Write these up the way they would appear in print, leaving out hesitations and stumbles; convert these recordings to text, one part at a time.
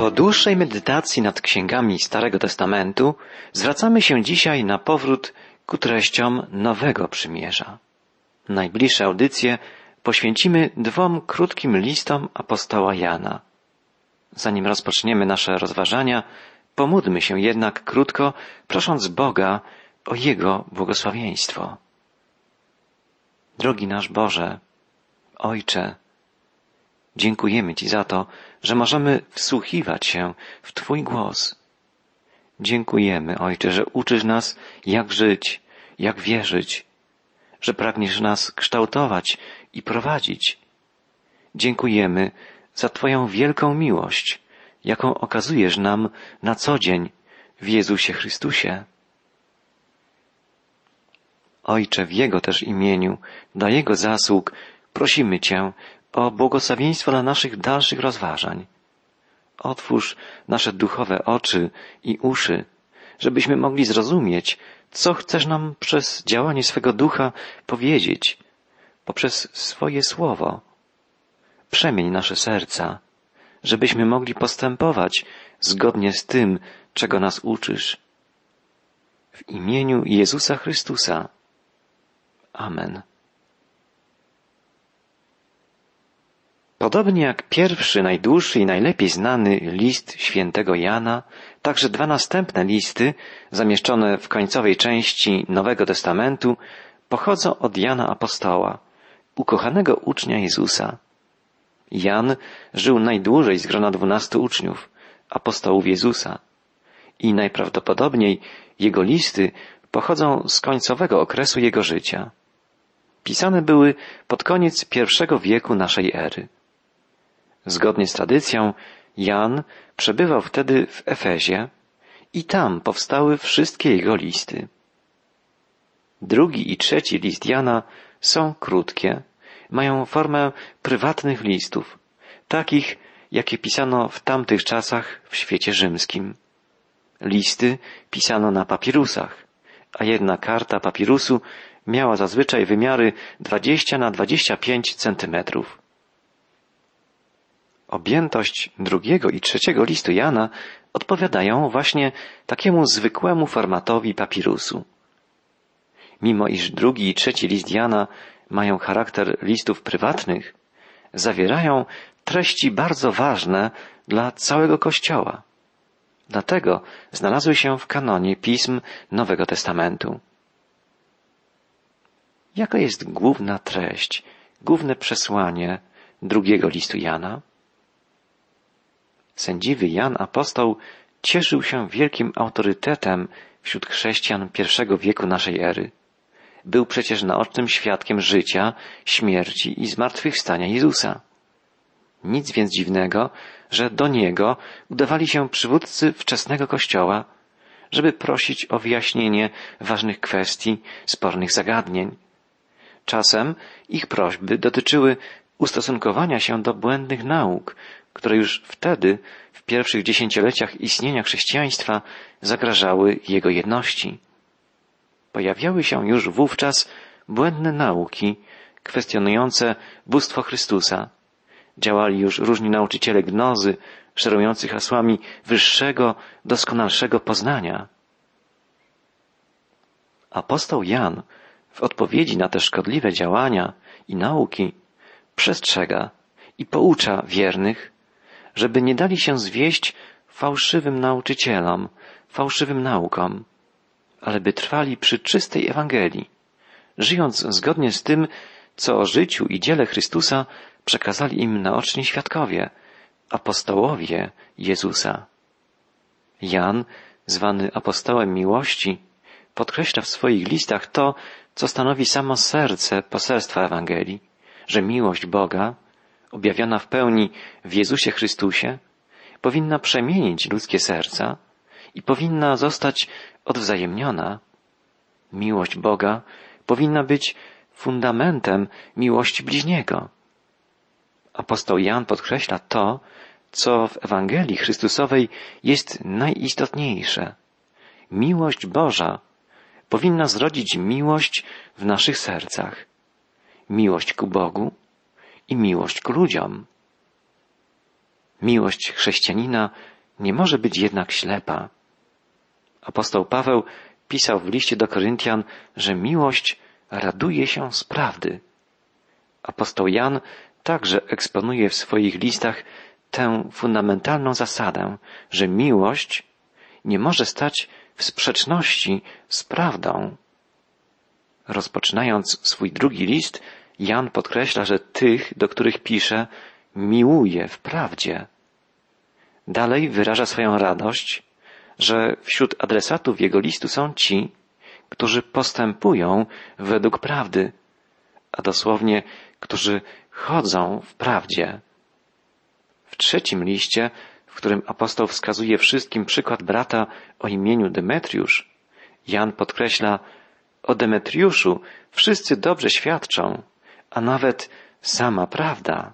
Po dłuższej medytacji nad księgami Starego Testamentu zwracamy się dzisiaj na powrót ku treściom Nowego Przymierza. Najbliższe audycje poświęcimy dwom krótkim listom apostoła Jana. Zanim rozpoczniemy nasze rozważania, pomódlmy się jednak krótko, prosząc Boga o Jego błogosławieństwo. Drogi nasz Boże, Ojcze, dziękujemy Ci za to, że możemy wsłuchiwać się w Twój głos. Dziękujemy, Ojcze, że uczysz nas, jak żyć, jak wierzyć, że pragniesz nas kształtować i prowadzić. Dziękujemy za Twoją wielką miłość, jaką okazujesz nam na co dzień w Jezusie Chrystusie. Ojcze, w Jego też imieniu, dla Jego zasług, prosimy Cię o błogosławieństwo dla naszych dalszych rozważań. Otwórz nasze duchowe oczy i uszy, żebyśmy mogli zrozumieć, co chcesz nam przez działanie swego ducha powiedzieć, poprzez swoje słowo. Przemień nasze serca, żebyśmy mogli postępować zgodnie z tym, czego nas uczysz. W imieniu Jezusa Chrystusa. Amen. Podobnie jak pierwszy, najdłuższy i najlepiej znany list świętego Jana, także dwa następne listy, zamieszczone w końcowej części Nowego Testamentu, pochodzą od Jana Apostoła, ukochanego ucznia Jezusa. Jan żył najdłużej z grona 12 uczniów, apostołów Jezusa. I najprawdopodobniej jego listy pochodzą z końcowego okresu jego życia. Pisane były pod koniec I wieku naszej ery. Zgodnie z tradycją, Jan przebywał wtedy w Efezie i tam powstały wszystkie jego listy. Drugi i trzeci list Jana są krótkie, mają formę prywatnych listów, takich, jakie pisano w tamtych czasach w świecie rzymskim. Listy pisano na papirusach, a jedna karta papirusu miała zazwyczaj wymiary 20 na 25 centymetrów. Objętość drugiego i trzeciego listu Jana odpowiadają właśnie takiemu zwykłemu formatowi papirusu. Mimo iż drugi i trzeci list Jana mają charakter listów prywatnych, zawierają treści bardzo ważne dla całego Kościoła. Dlatego znalazły się w kanonie pism Nowego Testamentu. Jaka jest główna treść, główne przesłanie drugiego listu Jana? Sędziwy Jan Apostoł cieszył się wielkim autorytetem wśród chrześcijan I wieku naszej ery. Był przecież naocznym świadkiem życia, śmierci i zmartwychwstania Jezusa. Nic więc dziwnego, że do niego udawali się przywódcy wczesnego Kościoła, żeby prosić o wyjaśnienie ważnych kwestii, spornych zagadnień. Czasem ich prośby dotyczyły ustosunkowania się do błędnych nauk, które już wtedy, w pierwszych dziesięcioleciach istnienia chrześcijaństwa, zagrażały jego jedności. Pojawiały się już wówczas błędne nauki kwestionujące bóstwo Chrystusa. Działali już różni nauczyciele gnozy, szerujący hasłami wyższego, doskonalszego poznania. Apostoł Jan w odpowiedzi na te szkodliwe działania i nauki przestrzega i poucza wiernych, żeby nie dali się zwieść fałszywym nauczycielom, fałszywym naukom, ale by trwali przy czystej Ewangelii, żyjąc zgodnie z tym, co o życiu i dziele Chrystusa przekazali im naoczni świadkowie, apostołowie Jezusa. Jan, zwany apostołem miłości, podkreśla w swoich listach to, co stanowi samo serce poselstwa Ewangelii, że miłość Boga, objawiona w pełni w Jezusie Chrystusie, powinna przemienić ludzkie serca i powinna zostać odwzajemniona. Miłość Boga powinna być fundamentem miłości bliźniego. Apostoł Jan podkreśla to, co w Ewangelii Chrystusowej jest najistotniejsze. Miłość Boża powinna zrodzić miłość w naszych sercach. Miłość ku Bogu i miłość ku ludziom. Miłość chrześcijanina nie może być jednak ślepa. Apostoł Paweł pisał w liście do Koryntian, że miłość raduje się z prawdy. Apostoł Jan także eksponuje w swoich listach tę fundamentalną zasadę, że miłość nie może stać w sprzeczności z prawdą. Rozpoczynając swój drugi list, Jan podkreśla, że tych, do których pisze, miłuje w prawdzie. Dalej wyraża swoją radość, że wśród adresatów jego listu są ci, którzy postępują według prawdy, a dosłownie, którzy chodzą w prawdzie. W trzecim liście, w którym apostoł wskazuje wszystkim przykład brata o imieniu Demetriusz, Jan podkreśla, o Demetriuszu wszyscy dobrze świadczą, a nawet sama prawda.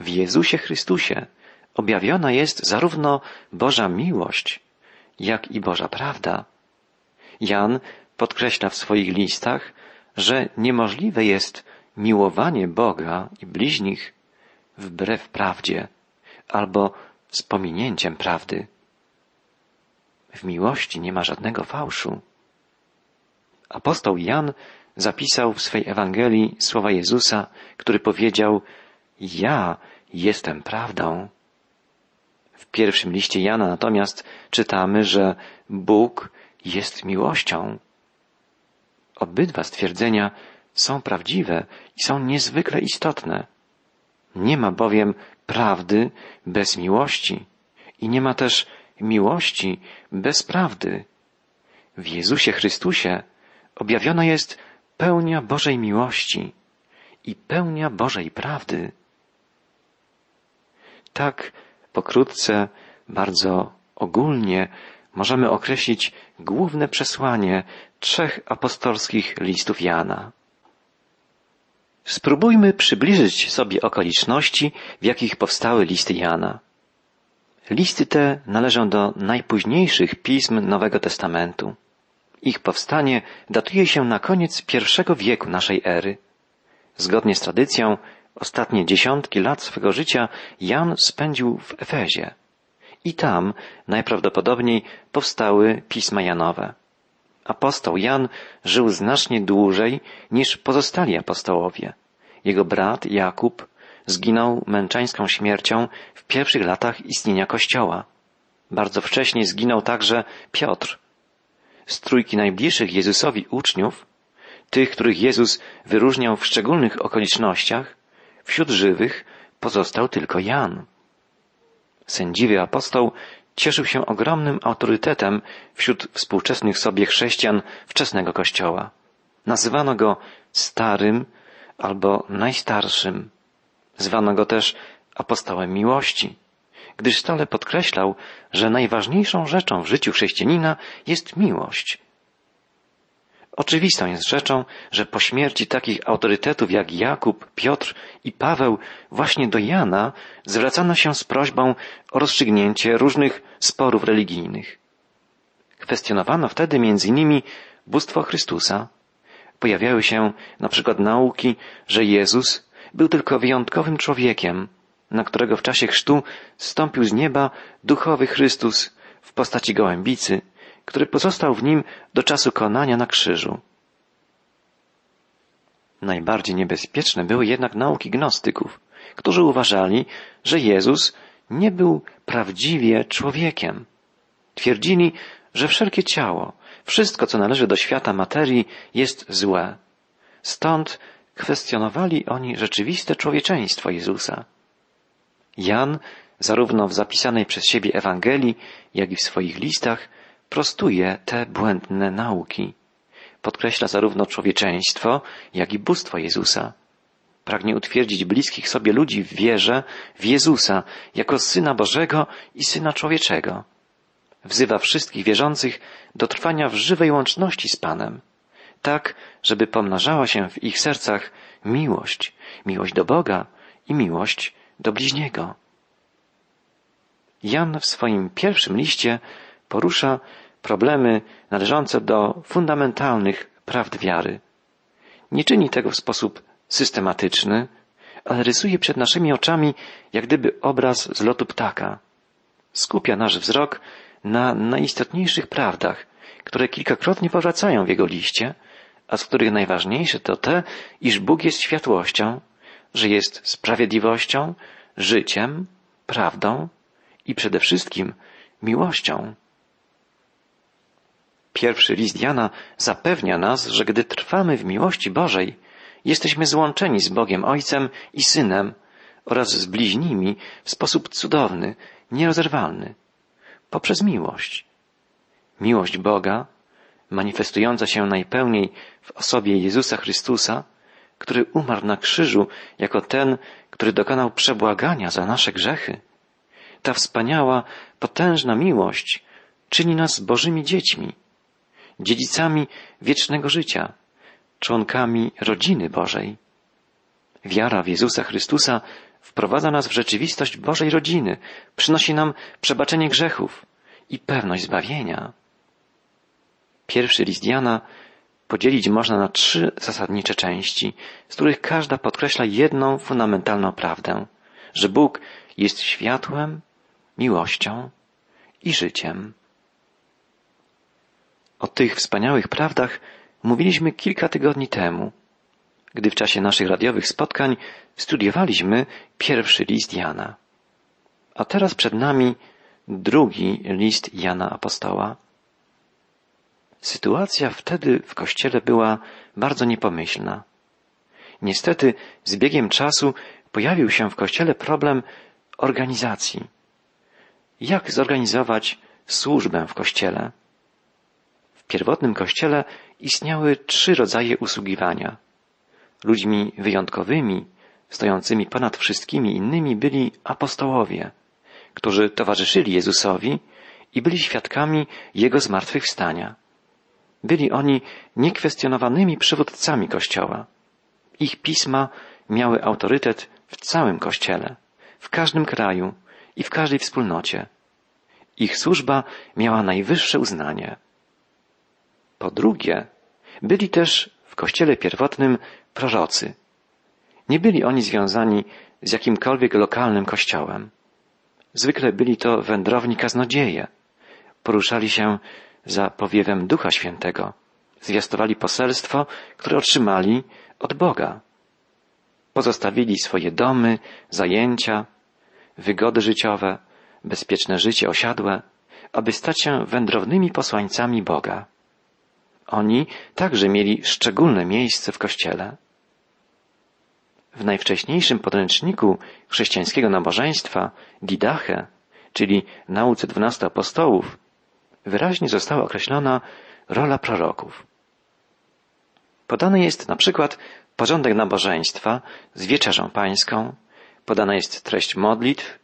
W Jezusie Chrystusie objawiona jest zarówno Boża miłość, jak i Boża prawda. Jan podkreśla w swoich listach, że niemożliwe jest miłowanie Boga i bliźnich wbrew prawdzie albo z pominięciem prawdy. W miłości nie ma żadnego fałszu. Apostoł Jan zapisał w swej Ewangelii słowa Jezusa, który powiedział: ja jestem prawdą. W pierwszym liście Jana natomiast czytamy, że Bóg jest miłością. Obydwa stwierdzenia są prawdziwe i są niezwykle istotne. Nie ma bowiem prawdy bez miłości i nie ma też miłości bez prawdy. W Jezusie Chrystusie objawiona jest pełnia Bożej miłości i pełnia Bożej prawdy. Tak pokrótce, bardzo ogólnie możemy określić główne przesłanie trzech apostolskich listów Jana. Spróbujmy przybliżyć sobie okoliczności, w jakich powstały listy Jana. Listy te należą do najpóźniejszych pism Nowego Testamentu. Ich powstanie datuje się na koniec I wieku naszej ery. Zgodnie z tradycją, ostatnie dziesiątki lat swego życia Jan spędził w Efezie. I tam najprawdopodobniej powstały pisma Janowe. Apostoł Jan żył znacznie dłużej niż pozostali apostołowie. Jego brat Jakub zginął męczeńską śmiercią w pierwszych latach istnienia Kościoła. Bardzo wcześnie zginął także Piotr. Z trójki najbliższych Jezusowi uczniów, tych, których Jezus wyróżniał w szczególnych okolicznościach, wśród żywych pozostał tylko Jan. Sędziwy apostoł cieszył się ogromnym autorytetem wśród współczesnych sobie chrześcijan wczesnego Kościoła. Nazywano go starym albo najstarszym. Zwano go też apostołem miłości, gdyż stale podkreślał, że najważniejszą rzeczą w życiu chrześcijanina jest miłość. Oczywistą jest rzeczą, że po śmierci takich autorytetów jak Jakub, Piotr i Paweł właśnie do Jana zwracano się z prośbą o rozstrzygnięcie różnych sporów religijnych. Kwestionowano wtedy m.in. bóstwo Chrystusa. Pojawiały się na przykład nauki, że Jezus był tylko wyjątkowym człowiekiem, na którego w czasie chrztu zstąpił z nieba duchowy Chrystus w postaci gołębicy, który pozostał w nim do czasu konania na krzyżu. Najbardziej niebezpieczne były jednak nauki gnostyków, którzy uważali, że Jezus nie był prawdziwie człowiekiem. Twierdzili, że wszelkie ciało, wszystko co należy do świata materii jest złe. Stąd kwestionowali oni rzeczywiste człowieczeństwo Jezusa. Jan, zarówno w zapisanej przez siebie Ewangelii, jak i w swoich listach, prostuje te błędne nauki. Podkreśla zarówno człowieczeństwo, jak i bóstwo Jezusa. Pragnie utwierdzić bliskich sobie ludzi w wierze w Jezusa jako Syna Bożego i Syna Człowieczego. Wzywa wszystkich wierzących do trwania w żywej łączności z Panem, tak, żeby pomnażała się w ich sercach miłość do Boga i miłość do bliźniego. Jan w swoim pierwszym liście porusza problemy należące do fundamentalnych prawd wiary. Nie czyni tego w sposób systematyczny, ale rysuje przed naszymi oczami jak gdyby obraz z lotu ptaka. Skupia nasz wzrok na najistotniejszych prawdach, które kilkakrotnie powracają w jego liście, a z których najważniejsze to te, iż Bóg jest światłością, że jest sprawiedliwością, życiem, prawdą i przede wszystkim miłością. Pierwszy list Jana zapewnia nas, że gdy trwamy w miłości Bożej, jesteśmy złączeni z Bogiem Ojcem i Synem oraz z bliźnimi w sposób cudowny, nierozerwalny, poprzez miłość. Miłość Boga, manifestująca się najpełniej w osobie Jezusa Chrystusa, który umarł na krzyżu jako ten, który dokonał przebłagania za nasze grzechy. Ta wspaniała, potężna miłość czyni nas Bożymi dziećmi, dziedzicami wiecznego życia, członkami rodziny Bożej. Wiara w Jezusa Chrystusa wprowadza nas w rzeczywistość Bożej rodziny, przynosi nam przebaczenie grzechów i pewność zbawienia. Pierwszy list Jana podzielić można na 3 zasadnicze części, z których każda podkreśla jedną fundamentalną prawdę, że Bóg jest światłem, miłością i życiem. O tych wspaniałych prawdach mówiliśmy kilka tygodni temu, gdy w czasie naszych radiowych spotkań studiowaliśmy pierwszy list Jana. A teraz przed nami drugi list Jana Apostoła. Sytuacja wtedy w Kościele była bardzo niepomyślna. Niestety z biegiem czasu pojawił się w Kościele problem organizacji. Jak zorganizować służbę w Kościele? W pierwotnym Kościele istniały 3 rodzaje usługiwania. Ludźmi wyjątkowymi, stojącymi ponad wszystkimi innymi byli apostołowie, którzy towarzyszyli Jezusowi i byli świadkami Jego zmartwychwstania. Byli oni niekwestionowanymi przywódcami Kościoła. Ich pisma miały autorytet w całym Kościele, w każdym kraju i w każdej wspólnocie. Ich służba miała najwyższe uznanie. Po drugie, byli też w Kościele pierwotnym prorocy. Nie byli oni związani z jakimkolwiek lokalnym kościołem. Zwykle byli to wędrowni kaznodzieje. Poruszali się za powiewem Ducha Świętego. Zwiastowali poselstwo, które otrzymali od Boga. Pozostawili swoje domy, zajęcia, wygody życiowe, bezpieczne życie osiadłe, aby stać się wędrownymi posłańcami Boga. Oni także mieli szczególne miejsce w Kościele. W najwcześniejszym podręczniku chrześcijańskiego nabożeństwa, Didache, czyli nauce 12 apostołów, wyraźnie została określona rola proroków. Podany jest na przykład porządek nabożeństwa z wieczerzą pańską, podana jest treść modlitw,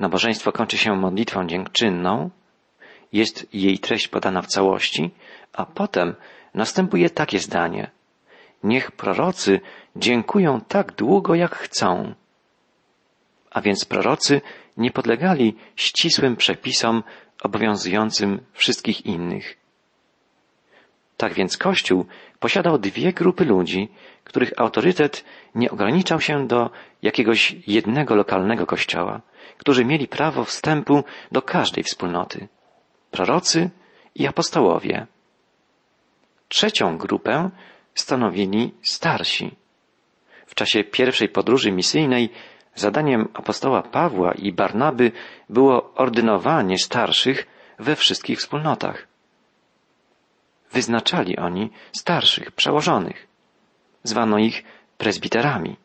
nabożeństwo kończy się modlitwą dziękczynną, jest jej treść podana w całości, a potem następuje takie zdanie. Niech prorocy dziękują tak długo, jak chcą. A więc prorocy nie podlegali ścisłym przepisom obowiązującym wszystkich innych. Tak więc Kościół posiadał 2 grupy ludzi, których autorytet nie ograniczał się do jakiegoś jednego lokalnego kościoła, którzy mieli prawo wstępu do każdej wspólnoty. Prorocy i apostołowie. 3. grupę stanowili starsi. W czasie pierwszej podróży misyjnej zadaniem apostoła Pawła i Barnaby było ordynowanie starszych we wszystkich wspólnotach. Wyznaczali oni starszych, przełożonych. Zwano ich prezbiterami.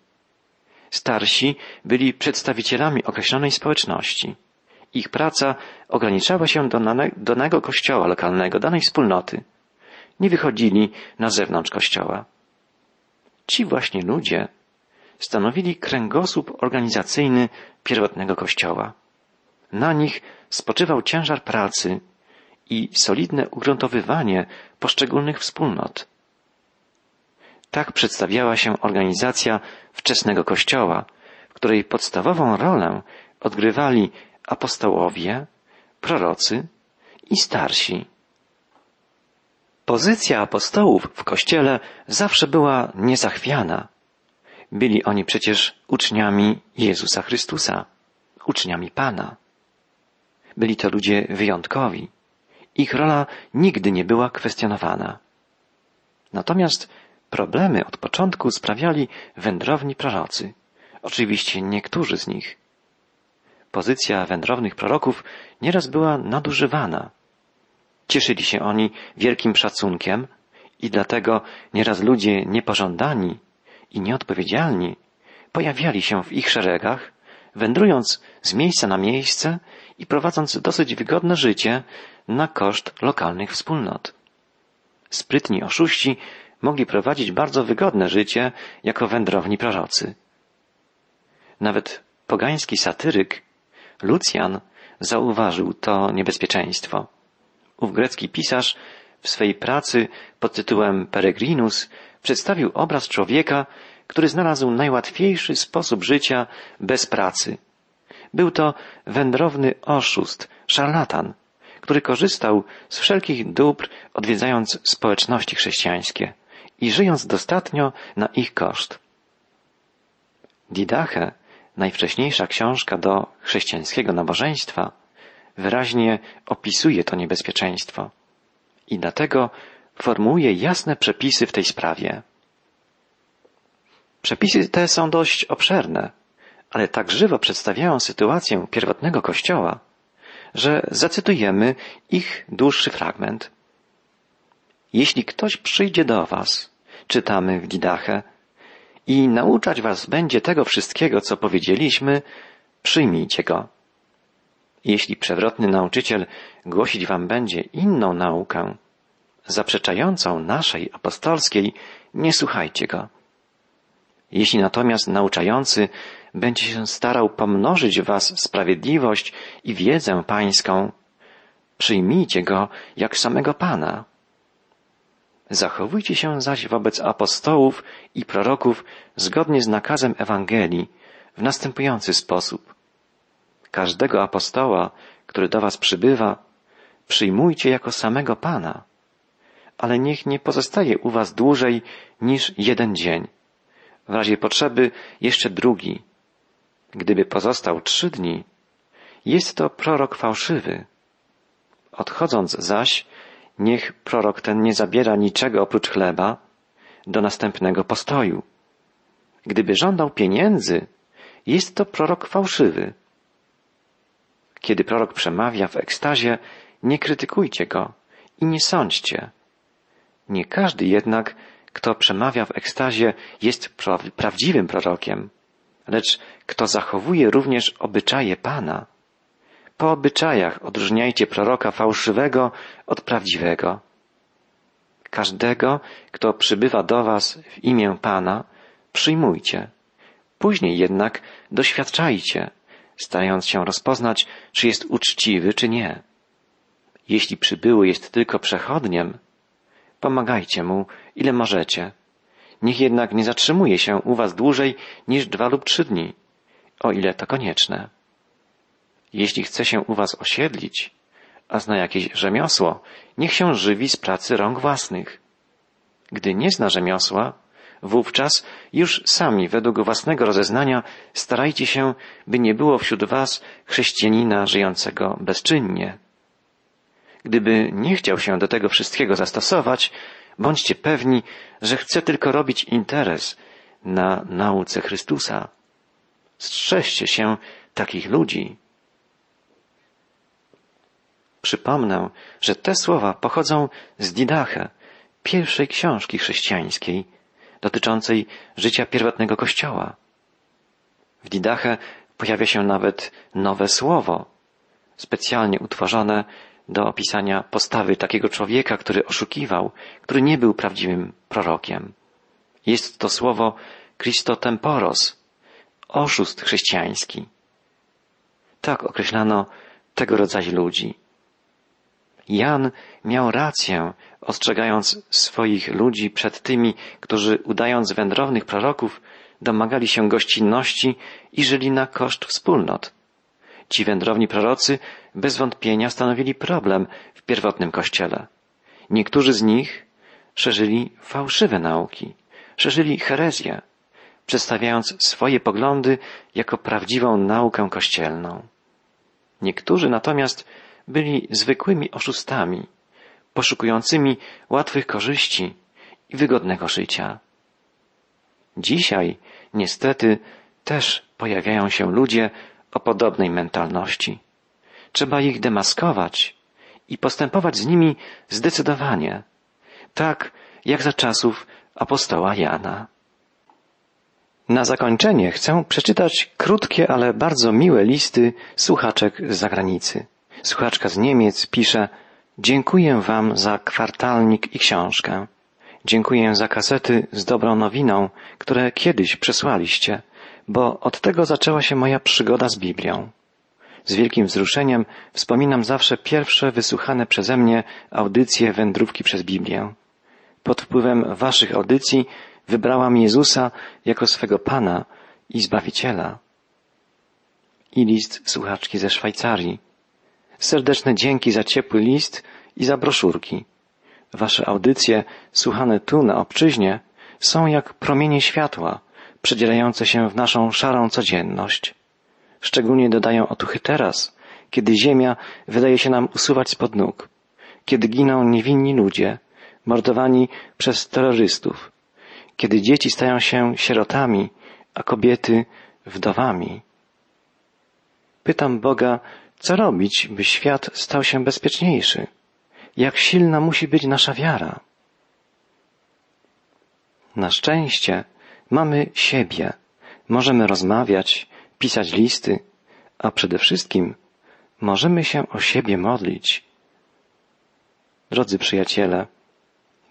Starsi byli przedstawicielami określonej społeczności. Ich praca ograniczała się do danego kościoła lokalnego, danej wspólnoty. Nie wychodzili na zewnątrz kościoła. Ci właśnie ludzie stanowili kręgosłup organizacyjny pierwotnego kościoła. Na nich spoczywał ciężar pracy i solidne ugruntowywanie poszczególnych wspólnot. Tak przedstawiała się organizacja wczesnego kościoła, w której podstawową rolę odgrywali apostołowie, prorocy i starsi. Pozycja apostołów w Kościele zawsze była niezachwiana. Byli oni przecież uczniami Jezusa Chrystusa, uczniami Pana. Byli to ludzie wyjątkowi. Ich rola nigdy nie była kwestionowana. Natomiast problemy od początku sprawiali wędrowni prorocy. Oczywiście niektórzy z nich. Pozycja wędrownych proroków nieraz była nadużywana. Cieszyli się oni wielkim szacunkiem i dlatego nieraz ludzie niepożądani i nieodpowiedzialni pojawiali się w ich szeregach, wędrując z miejsca na miejsce i prowadząc dosyć wygodne życie na koszt lokalnych wspólnot. Sprytni oszuści mogli prowadzić bardzo wygodne życie jako wędrowni prorocy. Nawet pogański satyryk Lucjan zauważył to niebezpieczeństwo. Ów grecki pisarz w swej pracy pod tytułem Peregrinus przedstawił obraz człowieka, który znalazł najłatwiejszy sposób życia bez pracy. Był to wędrowny oszust, szarlatan, który korzystał z wszelkich dóbr, odwiedzając społeczności chrześcijańskie i żyjąc dostatnio na ich koszt. Didache, najwcześniejsza książka do chrześcijańskiego nabożeństwa, wyraźnie opisuje to niebezpieczeństwo i dlatego formułuje jasne przepisy w tej sprawie. Przepisy te są dość obszerne, ale tak żywo przedstawiają sytuację pierwotnego Kościoła, że zacytujemy ich dłuższy fragment. Jeśli ktoś przyjdzie do was, czytamy w Didache, i nauczać was będzie tego wszystkiego, co powiedzieliśmy, przyjmijcie go. Jeśli przewrotny nauczyciel głosić wam będzie inną naukę, zaprzeczającą naszej apostolskiej, nie słuchajcie go. Jeśli natomiast nauczający będzie się starał pomnożyć w was sprawiedliwość i wiedzę pańską, przyjmijcie go jak samego Pana. Zachowujcie się zaś wobec apostołów i proroków zgodnie z nakazem Ewangelii w następujący sposób. Każdego apostoła, który do was przybywa, przyjmujcie jako samego Pana, ale niech nie pozostaje u was dłużej niż jeden dzień. W razie potrzeby jeszcze drugi. Gdyby pozostał 3 dni, jest to prorok fałszywy. Odchodząc zaś, niech prorok ten nie zabiera niczego oprócz chleba do następnego postoju. Gdyby żądał pieniędzy, jest to prorok fałszywy. Kiedy prorok przemawia w ekstazie, nie krytykujcie go i nie sądźcie. Nie każdy jednak, kto przemawia w ekstazie, jest prawdziwym prorokiem, lecz kto zachowuje również obyczaje Pana. Po obyczajach odróżniajcie proroka fałszywego od prawdziwego. Każdego, kto przybywa do was w imię Pana, przyjmujcie. Później jednak doświadczajcie, starając się rozpoznać, czy jest uczciwy, czy nie. Jeśli przybyły jest tylko przechodniem, pomagajcie mu, ile możecie. Niech jednak nie zatrzymuje się u was dłużej niż 2 lub 3 dni, o ile to konieczne. Jeśli chce się u was osiedlić, a zna jakieś rzemiosło, niech się żywi z pracy rąk własnych. Gdy nie zna rzemiosła, wówczas już sami według własnego rozeznania starajcie się, by nie było wśród was chrześcijanina żyjącego bezczynnie. Gdyby nie chciał się do tego wszystkiego zastosować, bądźcie pewni, że chce tylko robić interes na nauce Chrystusa. Strzeżcie się takich ludzi. Przypomnę, że te słowa pochodzą z Didache, pierwszej książki chrześcijańskiej, dotyczącej życia pierwotnego Kościoła. W Didache pojawia się nawet nowe słowo, specjalnie utworzone do opisania postawy takiego człowieka, który oszukiwał, który nie był prawdziwym prorokiem. Jest to słowo Christotemporos, oszust chrześcijański. Tak określano tego rodzaju ludzi. Jan miał rację, ostrzegając swoich ludzi przed tymi, którzy udając wędrownych proroków domagali się gościnności i żyli na koszt wspólnot. Ci wędrowni prorocy bez wątpienia stanowili problem w pierwotnym Kościele. Niektórzy z nich szerzyli fałszywe nauki, szerzyli herezję, przedstawiając swoje poglądy jako prawdziwą naukę kościelną. Niektórzy natomiast byli zwykłymi oszustami, poszukującymi łatwych korzyści i wygodnego życia. Dzisiaj, niestety, też pojawiają się ludzie o podobnej mentalności. Trzeba ich demaskować i postępować z nimi zdecydowanie, tak jak za czasów apostoła Jana. Na zakończenie chcę przeczytać krótkie, ale bardzo miłe listy słuchaczek z zagranicy. Słuchaczka z Niemiec pisze: dziękuję wam za kwartalnik i książkę. Dziękuję za kasety z dobrą nowiną, które kiedyś przesłaliście, bo od tego zaczęła się moja przygoda z Biblią. Z wielkim wzruszeniem wspominam zawsze pierwsze wysłuchane przeze mnie audycje Wędrówki przez Biblię. Pod wpływem waszych audycji wybrałam Jezusa jako swego Pana i Zbawiciela. I list słuchaczki ze Szwajcarii. Serdeczne dzięki za ciepły list i za broszurki. Wasze audycje, słuchane tu na obczyźnie, są jak promienie światła przedzierające się w naszą szarą codzienność. Szczególnie dodają otuchy teraz, kiedy ziemia wydaje się nam usuwać spod nóg, kiedy giną niewinni ludzie, mordowani przez terrorystów, kiedy dzieci stają się sierotami, a kobiety wdowami. Pytam Boga, co robić, by świat stał się bezpieczniejszy? Jak silna musi być nasza wiara? Na szczęście mamy siebie. Możemy rozmawiać, pisać listy, a przede wszystkim możemy się o siebie modlić. Drodzy przyjaciele,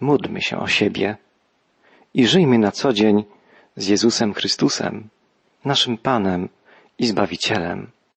módlmy się o siebie i żyjmy na co dzień z Jezusem Chrystusem, naszym Panem i Zbawicielem.